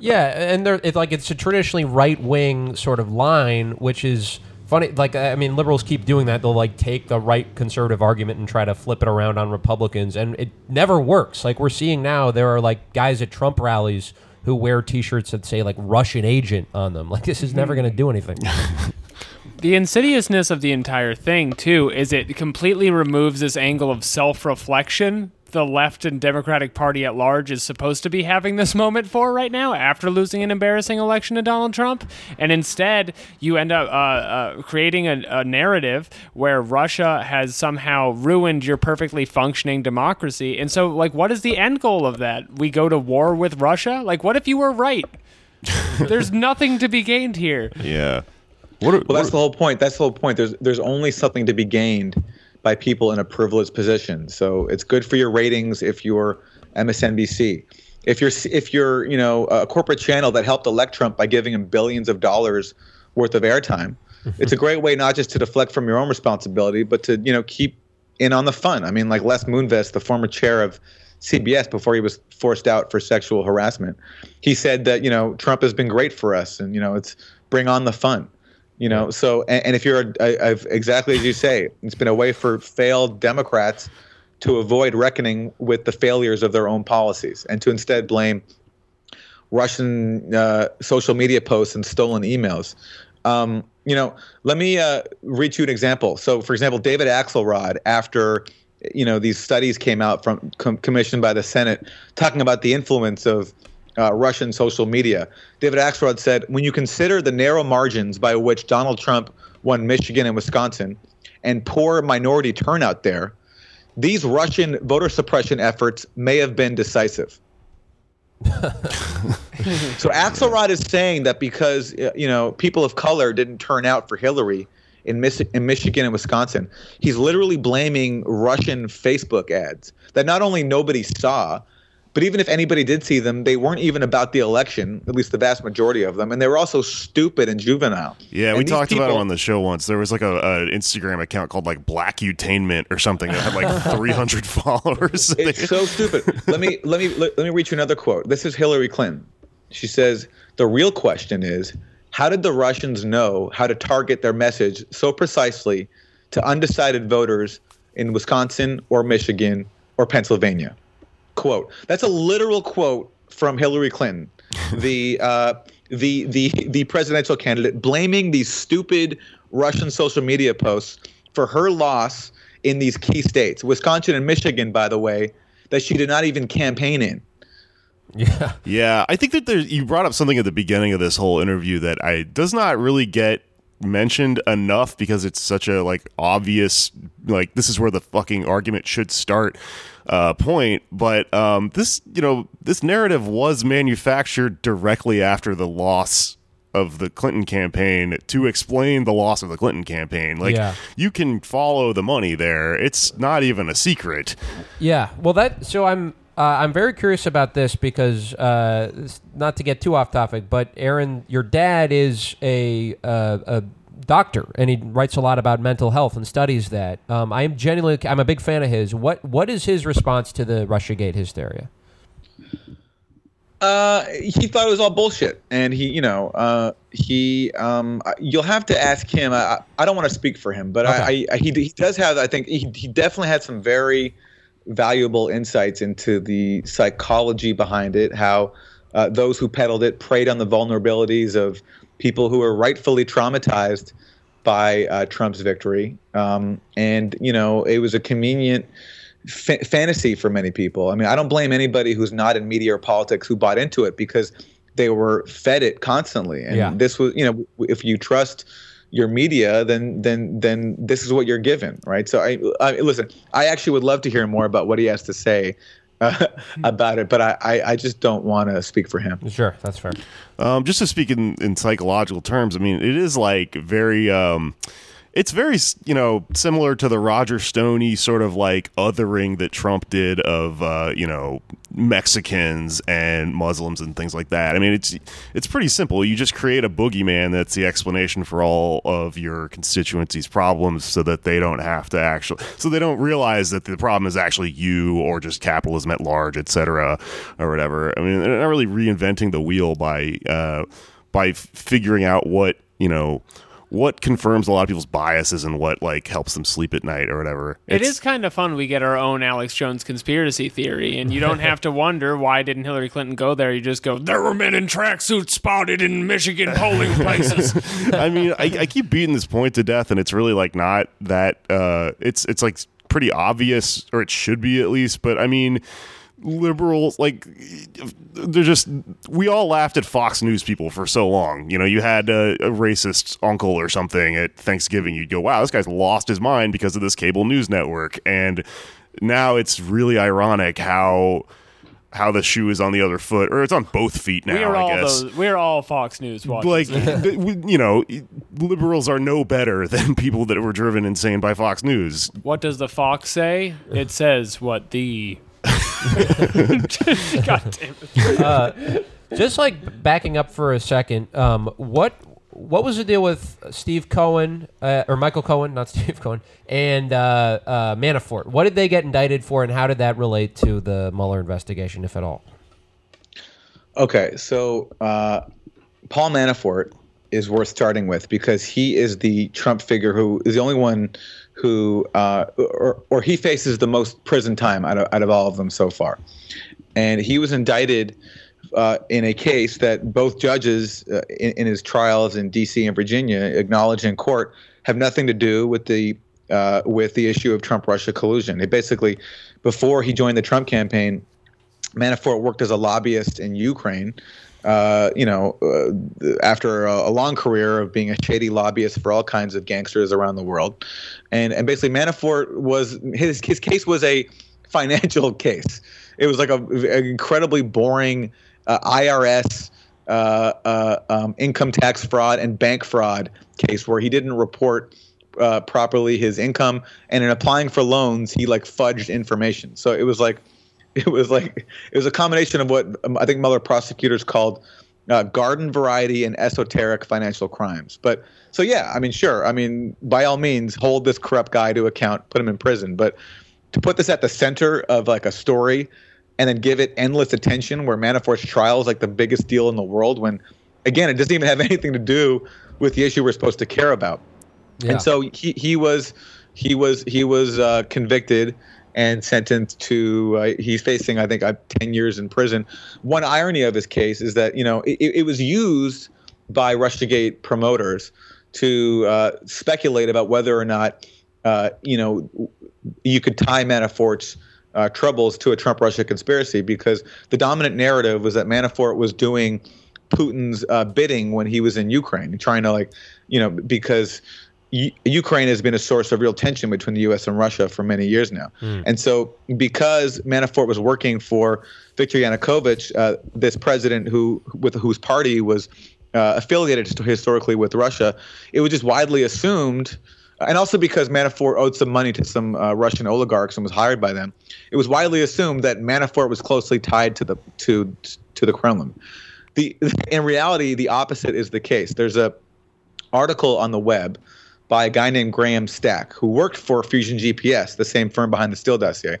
Yeah, and it's a traditionally right-wing sort of line, which is funny. Like, I mean, liberals keep doing that. They'll, like, take the right conservative argument and try to flip it around on Republicans, and it never works. Like, we're seeing now there are, like, guys at Trump rallies who wear T-shirts that say, like, Russian agent on them. Like, this is never going to do anything. The insidiousness of the entire thing, too, is it completely removes this angle of self-reflection the left and Democratic Party at large is supposed to be having this moment for right now after losing an embarrassing election to Donald Trump. And instead, you end up creating a narrative where Russia has somehow ruined your perfectly functioning democracy. And so, like, what is the end goal of that? We go to war with Russia? Like, what if you were right? There's nothing to be gained here. Yeah. That's the whole point. That's the whole point. There's only something to be gained by people in a privileged position. So it's good for your ratings if you're MSNBC. If you're a corporate channel that helped elect Trump by giving him billions of dollars worth of airtime, it's a great way not just to deflect from your own responsibility, but to keep in on the fun. I mean, like Les Moonves, the former chair of CBS before he was forced out for sexual harassment, he said that Trump has been great for us, and it's bring on the fun. So and if you're exactly as you say, it's been a way for failed Democrats to avoid reckoning with the failures of their own policies and to instead blame Russian social media posts and stolen emails. Let me read you an example. So, for example, David Axelrod, after these studies came out from commissioned by the Senate talking about the influence of Russian social media, David Axelrod said, "When you consider the narrow margins by which Donald Trump won Michigan and Wisconsin and poor minority turnout there, these Russian voter suppression efforts may have been decisive." So Axelrod is saying that because people of color didn't turn out for Hillary in Michigan and Wisconsin, he's literally blaming Russian Facebook ads that not only nobody saw, but even if anybody did see them, they weren't even about the election, at least the vast majority of them. And they were also stupid and juvenile. Yeah, and we talked about it on the show once. There was like an Instagram account called like Black Utainment or something that had like 300 followers. It's so stupid. Let me read you another quote. This is Hillary Clinton. She says, "The real question is, how did the Russians know how to target their message so precisely to undecided voters in Wisconsin or Michigan or Pennsylvania?" Quote. That's a literal quote from Hillary Clinton, the presidential candidate, blaming these stupid Russian social media posts for her loss in these key states, Wisconsin and Michigan, by the way, that she did not even campaign in. Yeah. I think that you brought up something at the beginning of this whole interview that does not really get mentioned enough because it's such a obvious this is where the fucking argument should start point, but this narrative was manufactured directly after the loss of the Clinton campaign to explain the loss of the Clinton campaign. You can follow the money there. It's not even a secret. I'm very curious about this because, not to get too off topic, but Aaron, your dad is a doctor and he writes a lot about mental health and studies that. I'm a big fan of his. What is his response to the Russiagate hysteria? He thought it was all bullshit, and you'll have to ask him. I don't want to speak for him, but okay. He does have. I think he definitely had some very valuable insights into the psychology behind it, how those who peddled it preyed on the vulnerabilities of people who were rightfully traumatized by Trump's victory. It was a convenient fantasy for many people. I mean, I don't blame anybody who's not in media or politics who bought into it because they were fed it constantly. And this was, if you trust your media, then this is what you're given, right? So I listen. I actually would love to hear more about what he has to say about it, but I just don't want to speak for him. Sure, that's fair. Just to speak in psychological terms, I mean, it is very. It's very, similar to the Roger Stoney sort of othering that Trump did of, Mexicans and Muslims and things like that. I mean, it's pretty simple. You just create a boogeyman that's the explanation for all of your constituency's problems so that they don't have to so they don't realize that the problem is actually you or just capitalism at large, et cetera, or whatever. I mean, they're not really reinventing the wheel by figuring out what confirms a lot of people's biases and what helps them sleep at night or whatever. It is kind of fun. We get our own Alex Jones conspiracy theory, and you don't have to wonder why didn't Hillary Clinton go there. You just go, there were men in tracksuits spotted in Michigan polling places. I mean, I keep beating this point to death, and it's really not that. It's pretty obvious, or it should be at least. But I mean, liberals, they're just, we all laughed at Fox News people for so long. You had a racist uncle or something at Thanksgiving, you'd go, wow, this guy's lost his mind because of this cable news network. And now it's really ironic how how the shoe is on the other foot, or it's on both feet now. We're all Fox News watchers. Like, you know, liberals are no better than people that were driven insane by Fox News. What does the Fox say? It says what the... God damn it. Just like backing up for a second, what was the deal with Steve Cohen, or Michael Cohen, not Steve Cohen, and Manafort? What did they get indicted for, and how did that relate to the Mueller investigation, if at all? Okay, so Paul Manafort is worth starting with because he is the Trump figure who is the only one who, or he faces the most prison time out of all of them so far. And he was indicted in a case that both judges in his trials in D.C. and Virginia acknowledge in court have nothing to do with the issue of Trump-Russia collusion. It basically, before he joined the Trump campaign, Manafort worked as a lobbyist in Ukraine. After a long career of being a shady lobbyist for all kinds of gangsters around the world, and basically Manafort was his case was a financial case. It was like an incredibly boring. IRS income tax fraud and bank fraud case where he didn't report properly his income, and in applying for loans he like fudged information. So it was a combination of what I think Mueller prosecutors called garden variety and esoteric financial crimes. But so yeah, I mean sure, I mean by all means hold this corrupt guy to account, put him in prison, but to put this at the center of like a story and then give it endless attention where Manafort's trial is like the biggest deal in the world when, again, it doesn't even have anything to do with the issue we're supposed to care about. Yeah. And so he was convicted and sentenced to he's facing, I think, 10 years in prison. One irony of his case is that, you know, it was used by Russiagate promoters to speculate about whether or not, you know, you could tie Manafort's troubles to a Trump-Russia conspiracy, because the dominant narrative was that Manafort was doing Putin's bidding when he was in Ukraine, trying to, like, you know, because Ukraine has been a source of real tension between the U.S. and Russia for many years now. Mm. And so because Manafort was working for Viktor Yanukovych, this president whose party was affiliated historically with Russia, it was just widely assumed. And also because Manafort owed some money to some Russian oligarchs and was hired by them, it was widely assumed that Manafort was closely tied to the Kremlin. In reality, the opposite is the case. There's an article on the web by a guy named Graham Stack, who worked for Fusion GPS, the same firm behind the Steele dossier,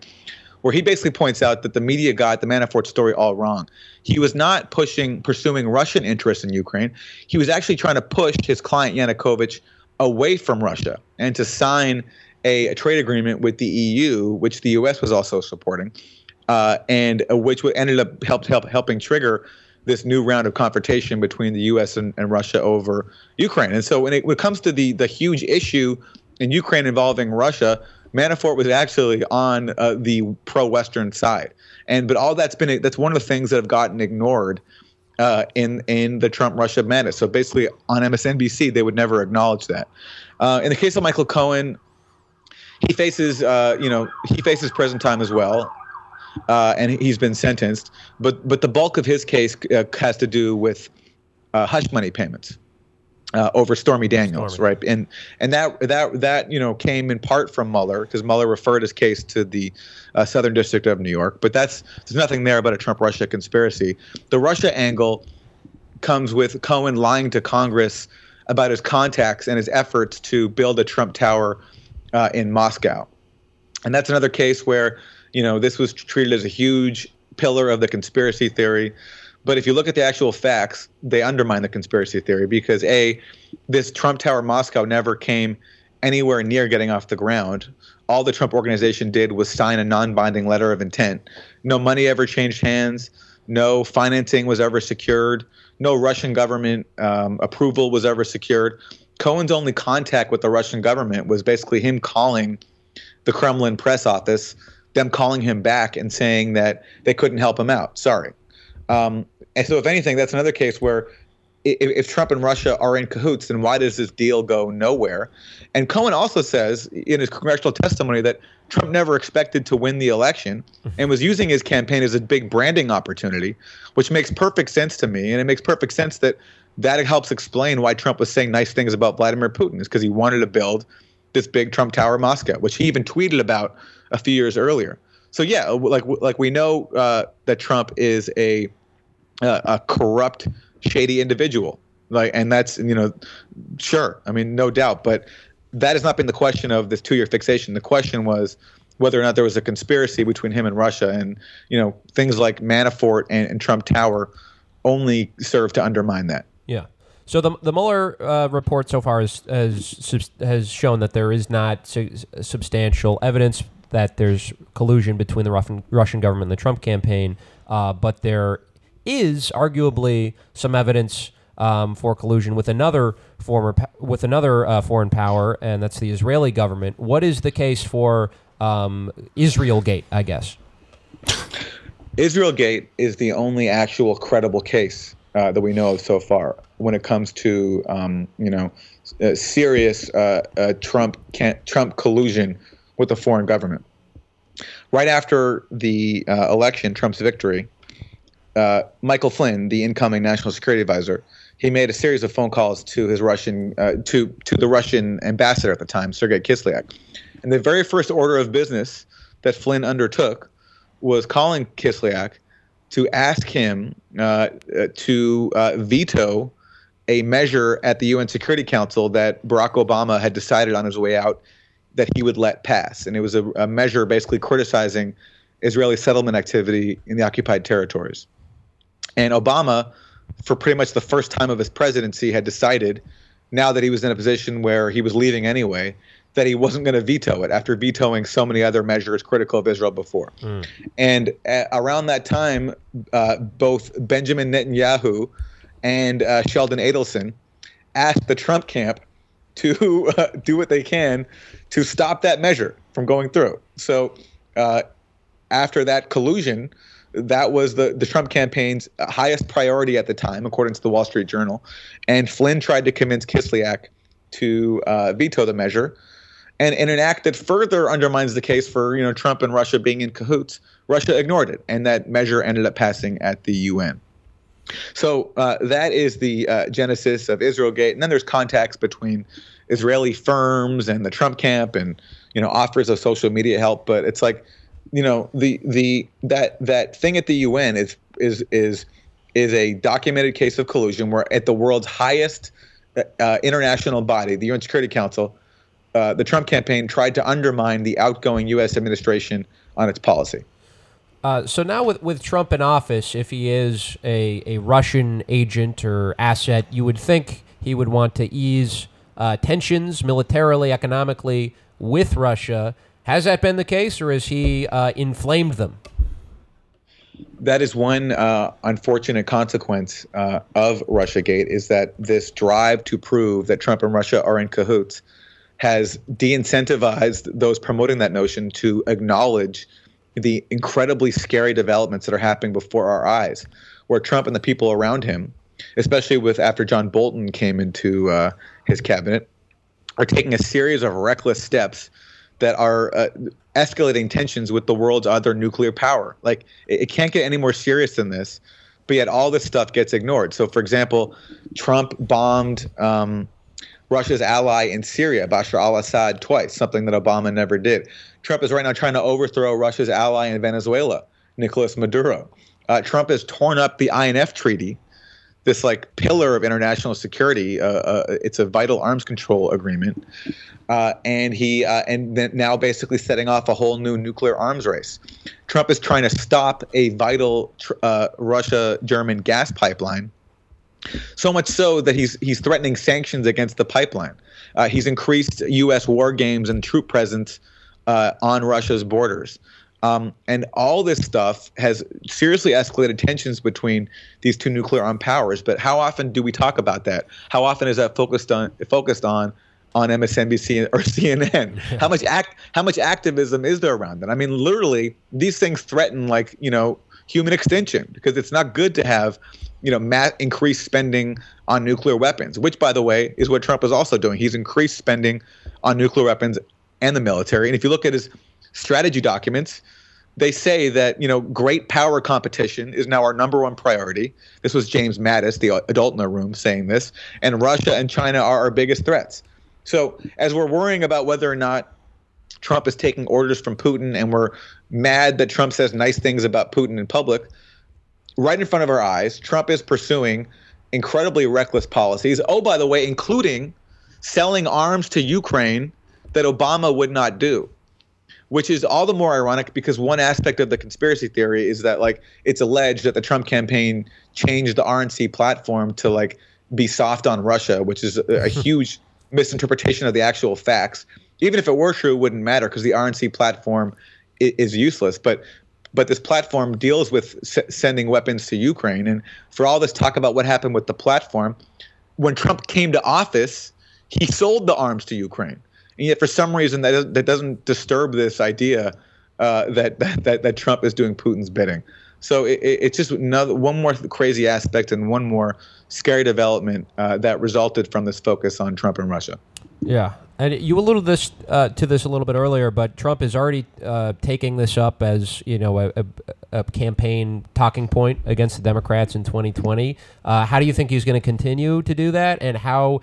where he basically points out that the media got the Manafort story all wrong. He was not pursuing Russian interests in Ukraine. He was actually trying to push his client Yanukovych away from Russia and to sign a trade agreement with the EU, which the U.S. was also supporting, and which ended up helping trigger this new round of confrontation between the U.S. and Russia over Ukraine. And so when it comes to the huge issue in Ukraine involving Russia, Manafort was actually on the pro-Western side. But all that's one of the things that have gotten ignored in the Trump-Russia madness. So basically on MSNBC, they would never acknowledge that. In the case of Michael Cohen, he faces prison time as well, and he's been sentenced. But the bulk of his case has to do with hush money payments over Stormy Daniels, right? And that you know came in part from Mueller, because Mueller referred his case to the Southern District of New York. But there's nothing there about a Trump-Russia conspiracy. The Russia angle comes with Cohen lying to Congress about his contacts and his efforts to build a Trump Tower in Moscow. And that's another case where, you know, this was treated as a huge pillar of the conspiracy theory. But if you look at the actual facts, they undermine the conspiracy theory because, A, this Trump Tower Moscow never came anywhere near getting off the ground. All the Trump organization did was sign a non-binding letter of intent. No money ever changed hands. No financing was ever secured. No Russian government approval was ever secured. Cohen's only contact with the Russian government was basically him calling the Kremlin press office, them calling him back and saying that they couldn't help him out. Sorry. And so if anything, that's another case where if Trump and Russia are in cahoots, then why does this deal go nowhere? And Cohen also says in his congressional testimony that Trump never expected to win the election and was using his campaign as a big branding opportunity, which makes perfect sense to me. And it makes perfect sense that that helps explain why Trump was saying nice things about Vladimir Putin, is because he wanted to build this big Trump Tower Moscow, which he even tweeted about a few years earlier. So, yeah, like we know that Trump is a corrupt, shady individual. And that's, sure. I mean, no doubt. But that has not been the question of this two-year fixation. The question was whether or not there was a conspiracy between him and Russia. And, things like Manafort and Trump Tower only serve to undermine that. Yeah. So the Mueller report so far has shown that there is not substantial evidence that there's collusion between the Russian government and the Trump campaign, but there is arguably some evidence for collusion with another foreign power, and that's the Israeli government. What is the case for Israelgate, I guess? Israelgate is the only actual credible case that we know of so far when it comes to serious Trump collusion with a foreign government. Right after the election, Trump's victory, Michael Flynn, the incoming national security advisor, he made a series of phone calls to his Russian to the Russian ambassador at the time, Sergei Kislyak. And the very first order of business that Flynn undertook was calling Kislyak to ask him to veto a measure at the UN Security Council that Barack Obama had decided on his way out that he would let pass. And it was a measure basically criticizing Israeli settlement activity in the occupied territories. And Obama, for pretty much the first time of his presidency, had decided, now that he was in a position where he was leaving anyway, that he wasn't going to veto it after vetoing so many other measures critical of Israel before. Mm. And around that time, both Benjamin Netanyahu and Sheldon Adelson asked the Trump camp to do what they can to stop that measure from going through. So after that collusion, that was the Trump campaign's highest priority at the time, according to the Wall Street Journal. And Flynn tried to convince Kislyak to veto the measure. And an act that further undermines the case for Trump and Russia being in cahoots. Russia ignored it, and that measure ended up passing at the UN. So that is the genesis of Israelgate. And then there's contacts between Israeli firms and the Trump camp and, offers of social media help. But it's like, that thing at the UN is a documented case of collusion where at the world's highest international body, the UN Security Council, the Trump campaign tried to undermine the outgoing U.S. administration on its policy. So now with Trump in office, if he is a Russian agent or asset, you would think he would want to ease tensions militarily, economically with Russia. Has that been the case, or has he inflamed them? That is one unfortunate consequence of Russiagate, is that this drive to prove that Trump and Russia are in cahoots has de-incentivized those promoting that notion to acknowledge the incredibly scary developments that are happening before our eyes, where Trump and the people around him, especially after John Bolton came into his cabinet, are taking a series of reckless steps that are escalating tensions with the world's other nuclear power. Like, it can't get any more serious than this, but yet all this stuff gets ignored. So, for example, Trump bombed Russia's ally in Syria, Bashar al-Assad, twice, something that Obama never did. Trump is right now trying to overthrow Russia's ally in Venezuela, Nicolas Maduro. Trump has torn up the INF Treaty, this like pillar of international security. It's a vital arms control agreement. And then now basically setting off a whole new nuclear arms race. Trump is trying to stop a vital Russia-German gas pipeline, so much so that he's threatening sanctions against the pipeline. He's increased U.S. war games and troop presence on Russia's borders. And all this stuff has seriously escalated tensions between these two nuclear-armed powers. But how often do we talk about that? How often is that focused on MSNBC or CNN? Yeah. How much activism is there around that? I mean, literally, these things threaten human extinction, because it's not good to have increased spending on nuclear weapons, which, by the way, is what Trump is also doing. He's increased spending on nuclear weapons and the military. And if you look at his strategy documents, they say that, you know, great power competition is now our number one priority. This was James Mattis, the adult in the room, saying this. And Russia and China are our biggest threats. So as we're worrying about whether or not Trump is taking orders from Putin, and we're mad that Trump says nice things about Putin in public, right in front of our eyes, Trump is pursuing incredibly reckless policies. Oh, by the way, including selling arms to Ukraine that Obama would not do, which is all the more ironic because one aspect of the conspiracy theory is that, like, it's alleged that the Trump campaign changed the RNC platform to, like, be soft on Russia, which is a huge misinterpretation of the actual facts. Even if it were true, it wouldn't matter because the RNC platform is useless. But this platform deals with sending weapons to Ukraine. And for all this talk about what happened with the platform, when Trump came to office, he sold the arms to Ukraine. And yet for some reason that doesn't disturb this idea that Trump is doing Putin's bidding. So it's just one more crazy aspect and one more scary development that resulted from this focus on Trump and Russia. Yeah. And you alluded to this a little bit earlier, but Trump is already taking this up as, you know, a campaign talking point against the Democrats in 2020. How do you think he's going to continue to do that? And how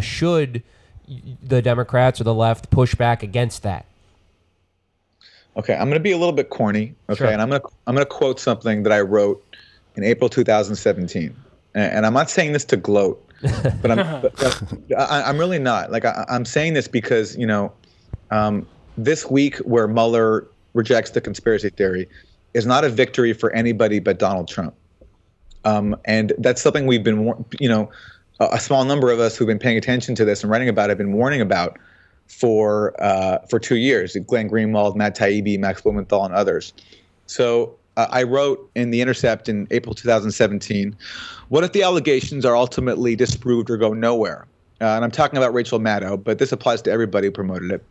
should the Democrats or the left push back against that? Okay, I'm going to be a little bit corny. Okay, sure. And I'm going to quote something that I wrote in April 2017, and I'm not saying this to gloat. But I'm really not. Like, I'm saying this because, you know, this week where Mueller rejects the conspiracy theory is not a victory for anybody but Donald Trump. And that's something we've been, you know, a small number of us who've been paying attention to this and writing about it have been warning about for 2 years. Glenn Greenwald, Matt Taibbi, Max Blumenthal, and others. So I wrote in The Intercept in April 2017, what if the allegations are ultimately disproved or go nowhere? And I'm talking about Rachel Maddow, but this applies to everybody who promoted it.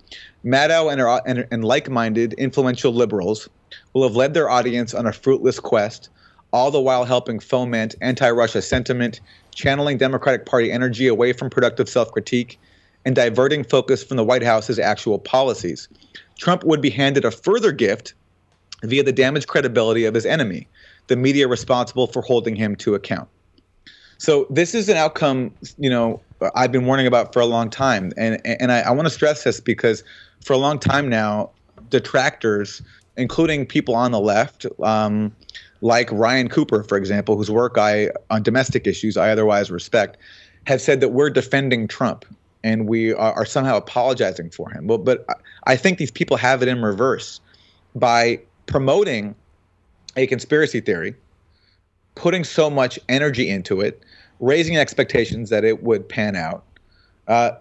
Maddow and like-minded, influential liberals will have led their audience on a fruitless quest, all the while helping foment anti-Russia sentiment, channeling Democratic Party energy away from productive self-critique, and diverting focus from the White House's actual policies. Trump would be handed a further gift via the damaged credibility of his enemy, the media responsible for holding him to account. So this is an outcome, you know, I've been warning about for a long time. And I want to stress this because for a long time now, detractors, including people on the left, like Ryan Cooper, for example, whose work on domestic issues I otherwise respect, have said that we're defending Trump and we are somehow apologizing for him. Well, but I think these people have it in reverse by promoting a conspiracy theory, putting so much energy into it, raising expectations that it would pan out.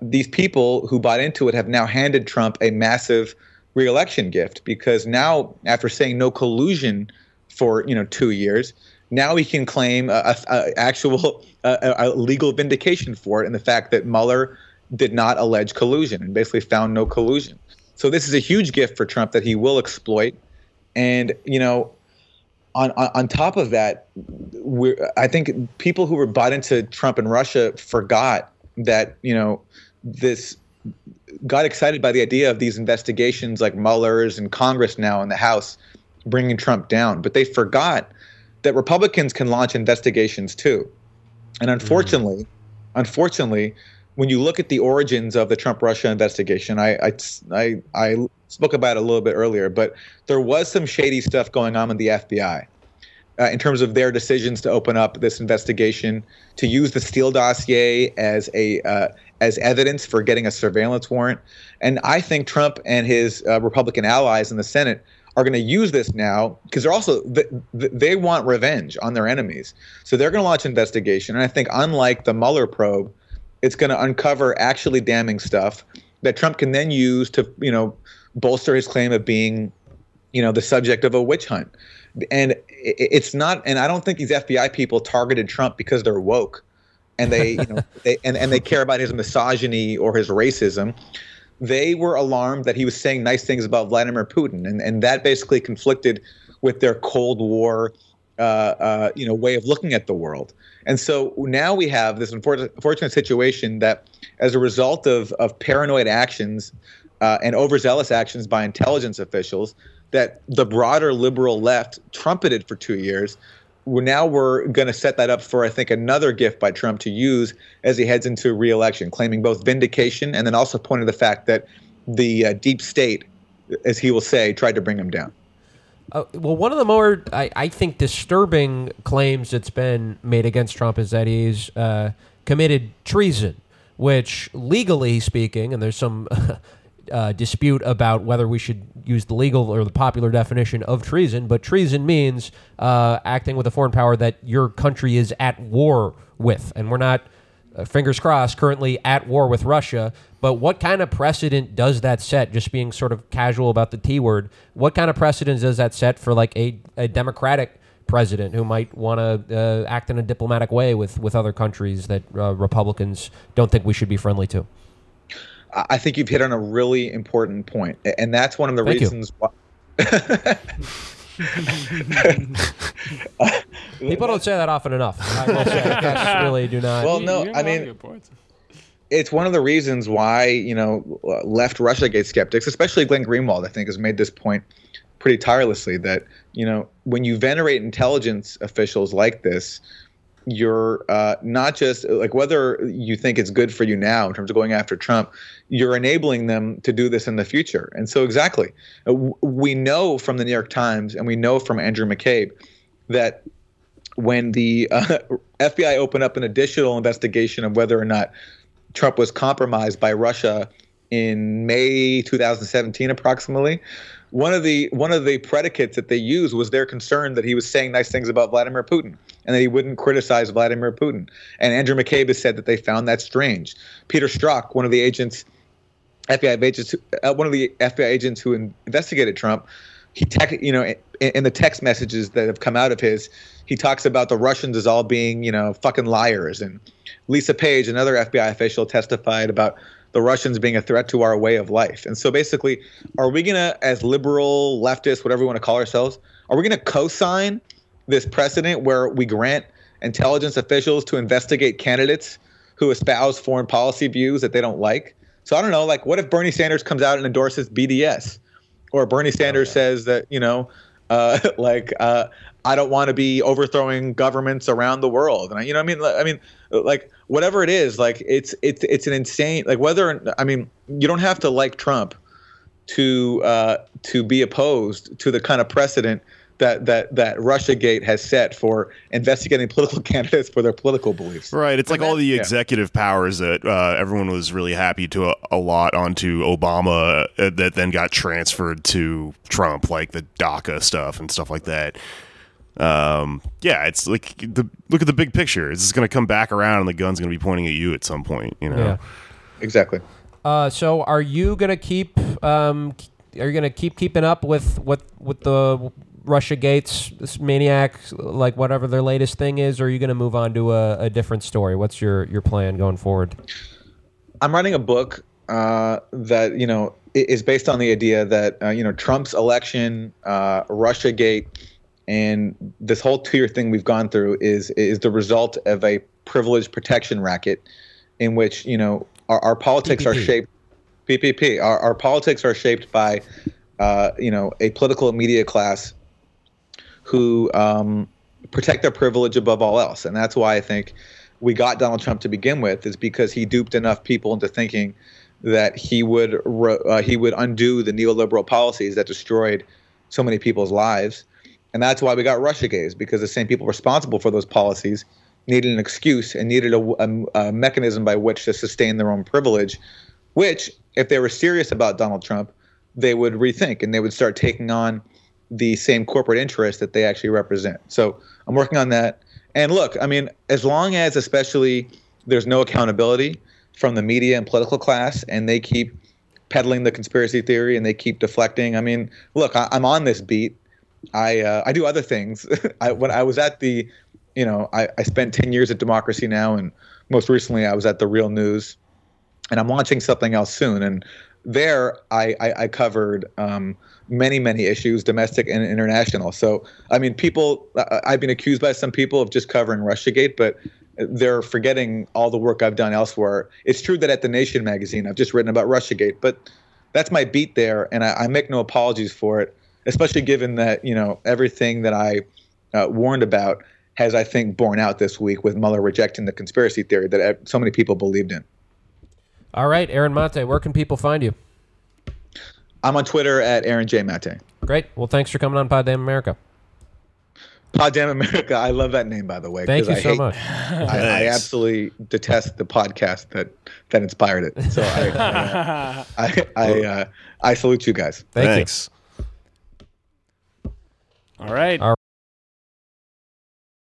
These people who bought into it have now handed Trump a massive re-election gift because now, after saying no collusion for, you know, 2 years, now he can claim an actual legal vindication for it in the fact that Mueller did not allege collusion and basically found no collusion. So this is a huge gift for Trump that he will exploit. And, you know, on top of that, I think people who were bought into Trump and Russia forgot that, you know, this got excited by the idea of these investigations like Mueller's and Congress now in the House bringing Trump down. But they forgot that Republicans can launch investigations, too. And unfortunately, when you look at the origins of the Trump-Russia investigation, I spoke about it a little bit earlier, but there was some shady stuff going on in the FBI in terms of their decisions to open up this investigation, to use the Steele dossier as evidence for getting a surveillance warrant. And I think Trump and his Republican allies in the Senate are going to use this now because they're also they want revenge on their enemies. So they're going to launch an investigation. And I think unlike the Mueller probe, it's going to uncover actually damning stuff that Trump can then use to, you know, bolster his claim of being, you know, the subject of a witch hunt. And it's not, and I don't think these FBI people targeted Trump because they're woke and they, you know, they care about his misogyny or his racism. They were alarmed that he was saying nice things about Vladimir Putin. And that basically conflicted with their Cold War way of looking at the world. And so now we have this unfortunate situation that as a result of paranoid actions and overzealous actions by intelligence officials that the broader liberal left trumpeted for 2 years. Now we're going to set that up for, I think, another gift by Trump to use as he heads into re-election, claiming both vindication and then also pointing to the fact that the deep state, as he will say, tried to bring him down. Well, one of the more, I think, disturbing claims that's been made against Trump is that he's committed treason, which legally speaking, and there's some dispute about whether we should use the legal or the popular definition of treason, but treason means acting with a foreign power that your country is at war with. And we're not, fingers crossed, currently at war with Russia. But what kind of precedent does that set, just being sort of casual about the T word, what kind of precedent does that set for like a Democratic president who might want to act in a diplomatic way with other countries that Republicans don't think we should be friendly to? I think you've hit on a really important point, and that's one of the reasons why. People don't say that often enough. I will say that really do not. Well, no, I mean, it's one of the reasons why, you know, left Russiagate skeptics, especially Glenn Greenwald, I think, has made this point pretty tirelessly that, you know, when you venerate intelligence officials like this, you're not just like whether you think it's good for you now in terms of going after Trump, you're enabling them to do this in the future. And so exactly, we know from the New York Times and we know from Andrew McCabe that when the FBI opened up an additional investigation of whether or not Trump was compromised by Russia in May 2017 approximately, one of the predicates that they used was their concern that he was saying nice things about Vladimir Putin and that he wouldn't criticize Vladimir Putin. And Andrew McCabe has said that they found that strange. Peter Strzok, one of the FBI agents who investigated Trump, in the text messages that have come out of his, he talks about the Russians as all being, you know, fucking liars. And Lisa Page, another FBI official, testified about the Russians being a threat to our way of life. And so basically, are we going to, as liberal, leftists, whatever we want to call ourselves, are we going to co-sign this precedent where we grant intelligence officials to investigate candidates who espouse foreign policy views that they don't like? So I don't know, like, what if Bernie Sanders comes out and endorses BDS? Or Bernie Sanders says that, you know, I don't want to be overthrowing governments around the world. And you know what I mean? Whatever it is, like it's an insane, like whether, I mean, you don't have to like Trump to be opposed to the kind of precedent that Russiagate has set for investigating political candidates for their political beliefs. Right. It's all the executive powers that everyone was really happy to allot onto Obama that then got transferred to Trump, like the DACA stuff and stuff like that. It's like look at the big picture. It's just going to come back around and the gun's going to be pointing at you at some point, you know? Yeah. Exactly. So are you going to keep keeping up with the Russiagates maniacs, like whatever their latest thing is, or are you going to move on to a different story? What's your plan going forward? I'm writing a book that, you know, is based on the idea that, you know, Trump's election, Russiagate, and this whole two-year thing we've gone through is the result of a privilege protection racket in which, you know, our politics are shaped – PPP. Our politics are shaped by, you know, a political media class who protect their privilege above all else. And that's why I think we got Donald Trump to begin with, is because he duped enough people into thinking that he would undo the neoliberal policies that destroyed so many people's lives. And that's why we got Russiagate, because the same people responsible for those policies needed an excuse and needed a mechanism by which to sustain their own privilege, which, if they were serious about Donald Trump, they would rethink and they would start taking on the same corporate interests that they actually represent. So I'm working on that. And look, I mean, as long as especially there's no accountability from the media and political class and they keep peddling the conspiracy theory and they keep deflecting, I mean, look, I'm on this beat. I do other things. When I was at the, you know, I spent 10 years at Democracy Now, and most recently I was at The Real News, and I'm launching something else soon. And there I covered many issues, domestic and international. So I mean, people, I've been accused by some people of just covering Russiagate, but they're forgetting all the work I've done elsewhere. It's true that at The Nation magazine I've just written about Russiagate, but that's my beat there, and I make no apologies for it, especially given that, you know, everything that I warned about has, I think, borne out this week with Mueller rejecting the conspiracy theory that so many people believed in. All right, Aaron Maté, where can people find you? I'm on Twitter at Aaron J. Maté. Great. Well, thanks for coming on Pod Damn America. Pod Damn America. I love that name, by the way. Thank you so much. I absolutely detest the podcast that inspired it. So I salute you guys. Thanks. All right. All right.